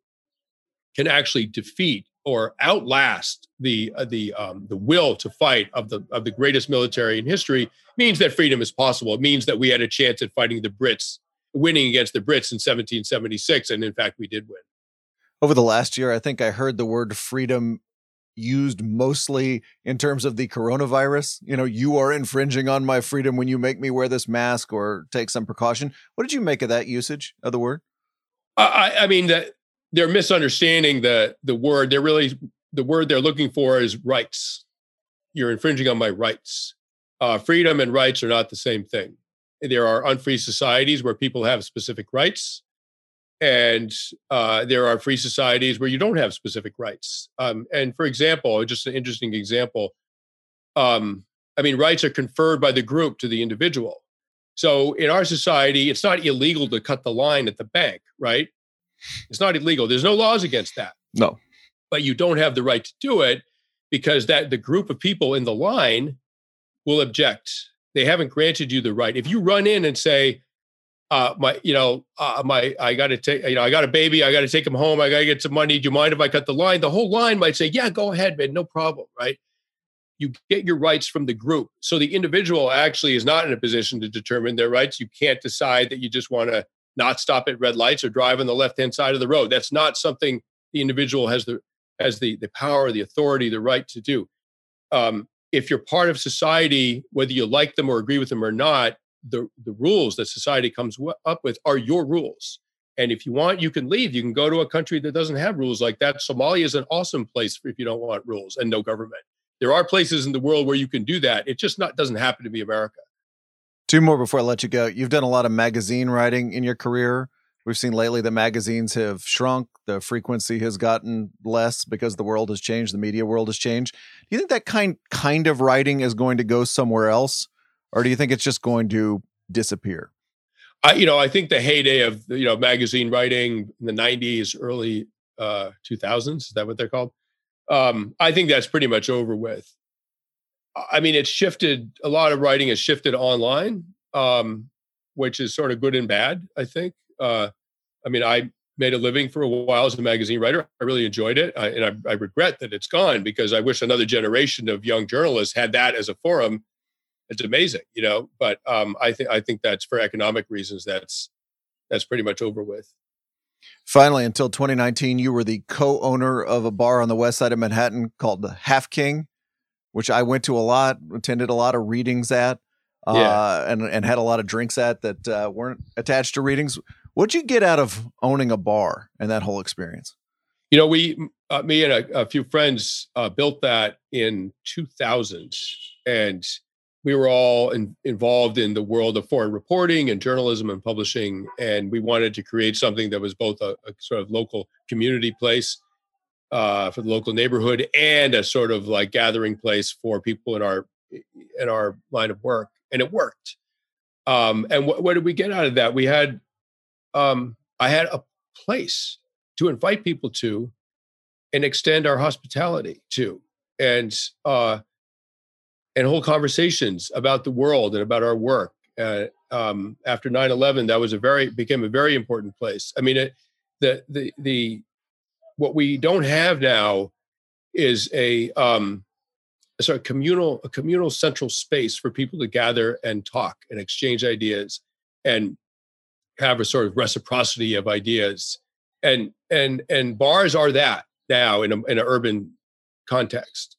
can actually defeat or outlast the will to fight of the greatest military in history means that freedom is possible. It means that we had a chance at fighting the Brits, winning against the Brits in 1776, and in fact, we did win. Over the last year, I think I heard the word freedom used mostly in terms of the coronavirus. You know, you are infringing on my freedom when you make me wear this mask or take some precaution. What did you make of that usage of the word? I mean, that they're misunderstanding the word. They're really, the word they're looking for is rights. You're infringing on my rights. Freedom and rights are not the same thing. There are unfree societies where people have specific rights. And there are free societies where you don't have specific rights. And for example, just an interesting example, I mean, rights are conferred by the group to the individual. So in our society, it's not illegal to cut the line at the bank, right? It's not illegal. There's no laws against that. No. But you don't have the right to do it because that the group of people in the line will object. They haven't granted you the right. If you run in and say, I got a baby. I got to take him home. I got to get some money. Do you mind if I cut the line? The whole line might say, yeah, go ahead, man. No problem. Right. You get your rights from the group. So the individual actually is not in a position to determine their rights. You can't decide that you just want to not stop at red lights or drive on the left-hand side of the road. That's not something the individual has the power, the authority, the right to do. If you're part of society, whether you like them or agree with them or not, the rules that society comes up with are your rules. And if you want, you can leave. You can go to a country that doesn't have rules like that. Somalia is an awesome place if you don't want rules and no government. There are places in the world where you can do that. It just doesn't happen to be America. Two more before I let you go. You've done a lot of magazine writing in your career. We've seen lately the magazines have shrunk. The frequency has gotten less because the world has changed. The media world has changed. Do you think that kind of writing is going to go somewhere else? Or do you think it's just going to disappear? I think the heyday of magazine writing in the 90s, early 2000s, is that what they're called? I think that's pretty much over with. I mean, it's shifted. A lot of writing has shifted online, which is sort of good and bad, I think. I made a living for a while as a magazine writer. I really enjoyed it. And I regret that it's gone because I wish another generation of young journalists had that as a forum. It's amazing, but I think that's for economic reasons. That's pretty much over with. Finally, until 2019, you were the co-owner of a bar on the west side of Manhattan called the Half King, which I went to a lot, attended a lot of readings at, and had a lot of drinks at that weren't attached to readings. What'd you get out of owning a bar and that whole experience? We me and a few friends built that in 2000, and we were all involved in the world of foreign reporting and journalism and publishing, and we wanted to create something that was both a sort of local community place for the local neighborhood and a sort of like gathering place for people in our line of work, and it worked. And what did we get out of that? We had I had a place to invite people to and extend our hospitality to, and whole conversations about the world and about our work. After 9/11, that was became a very important place. I mean, what we don't have now is a sort of communal central space for people to gather and talk and exchange ideas and have a sort of reciprocity of ideas. And bars are that now in an urban context.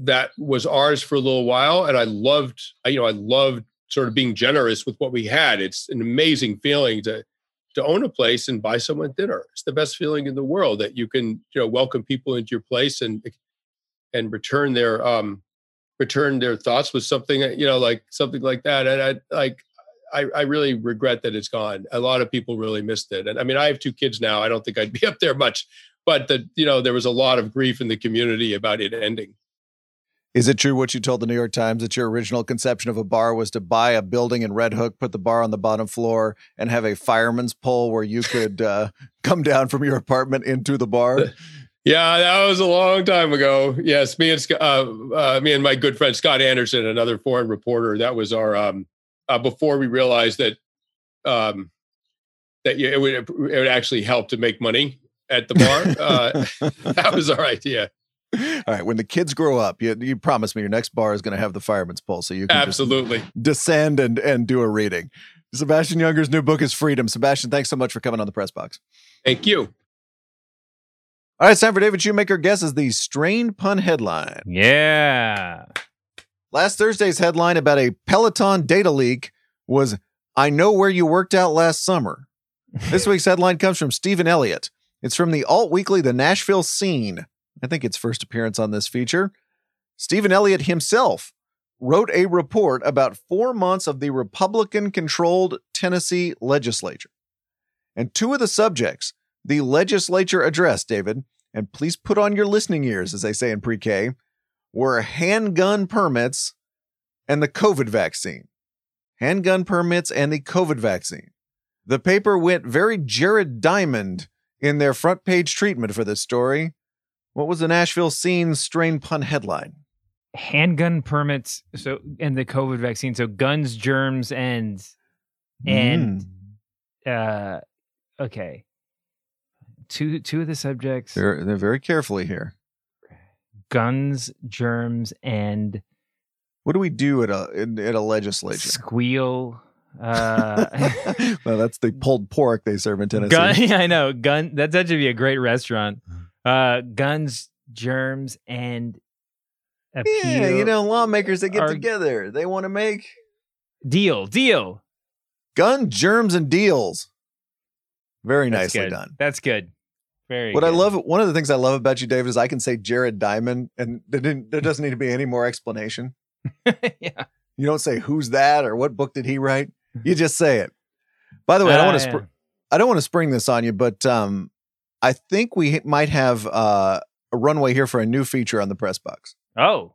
That was ours for a little while, and I loved sort of being generous with what we had. It's an amazing feeling to own a place and buy someone dinner. It's the best feeling in the world that you can welcome people into your place and return their thoughts with something like that. And I like I really regret that it's gone. A lot of people really missed it. And I mean, I have two kids now. I don't think I'd be up there much, but there was a lot of grief in the community about it ending. Is it true what you told the New York Times that your original conception of a bar was to buy a building in Red Hook, put the bar on the bottom floor, and have a fireman's pole where you could come down from your apartment into the bar? Yeah, that was a long time ago. Yes, me and my good friend Scott Anderson, another foreign reporter. That was our before we realized that it would actually help to make money at the bar. That was our idea. All right. When the kids grow up, you promise me your next bar is going to have the fireman's pole, so you can absolutely descend and do a reading. Sebastian Junger's new book is Freedom. Sebastian, thanks so much for coming on the Press Box. Thank you. All right, it's time for David Shoemaker guesses the strained pun headline. Yeah. Last Thursday's headline about a Peloton data leak was, "I know where you worked out last summer." This week's headline comes from Stephen Elliott. It's from the alt-weekly The Nashville Scene. I think its first appearance on this feature. Stephen Elliott himself wrote a report about 4 months of the Republican-controlled Tennessee legislature. And two of the subjects the legislature addressed, David, and please put on your listening ears, as they say in pre-K, were handgun permits and the COVID vaccine. Handgun permits and the COVID vaccine. The paper went very Jared Diamond in their front page treatment for this story. What was the Nashville Scene strain pun headline? Handgun permits, so, and the COVID vaccine. So guns, germs, and okay. Two of the subjects. They're very carefully here. Guns, germs, and what do we do at a legislature? Squeal. Well, that's the pulled pork they serve in Tennessee. I know. Gun. That's actually be a great restaurant. Guns, germs, and appeal. Yeah, lawmakers that get together. They want to make deal. Gun, germs, and deals. Very nicely done. That's good. Very. What good. I love. One of the things I love about you, David, is I can say Jared Diamond, and there doesn't need to be any more explanation. Yeah. You don't say who's that or what book did he write. You just say it. By the way, I don't want to spring this on you, but I think we might have a runway here for a new feature on the Press Box. Oh,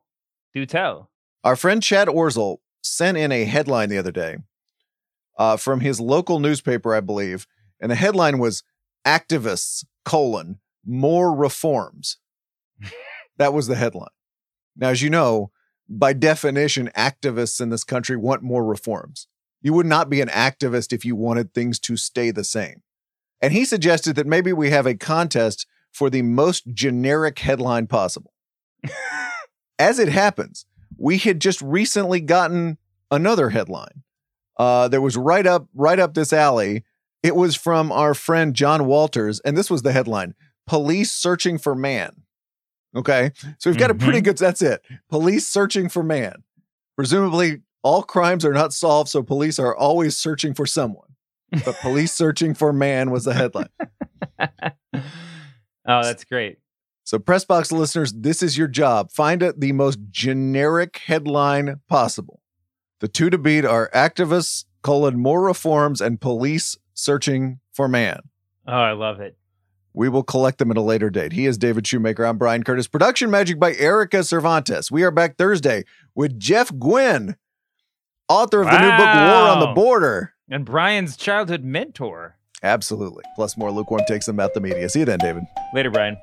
do tell. Our friend Chad Orzel sent in a headline the other day from his local newspaper, I believe. And the headline was "Activists, more reforms." That was the headline. Now, as you know, by definition, activists in this country want more reforms. You would not be an activist if you wanted things to stay the same. And he suggested that maybe we have a contest for the most generic headline possible. As it happens, we had just recently gotten another headline that was right up this alley. It was from our friend John Walters, and this was the headline: "Police searching for man." Okay, so we've got a pretty good. That's it. Police searching for man. Presumably, all crimes are not solved, so police are always searching for someone. But police searching for man was the headline. Oh, that's great. So Press Box listeners, this is your job. Find the most generic headline possible. The two to beat are activists, more reforms, and police searching for man. Oh, I love it. We will collect them at a later date. He is David Shoemaker. I'm Bryan Curtis. Production magic by Erika Cervantes. We are back Thursday with Jeff Gwynn, author of the new book, War on the Border. And Brian's childhood mentor. Absolutely. Plus more lukewarm takes about the media. See you then, David. Later, Bryan.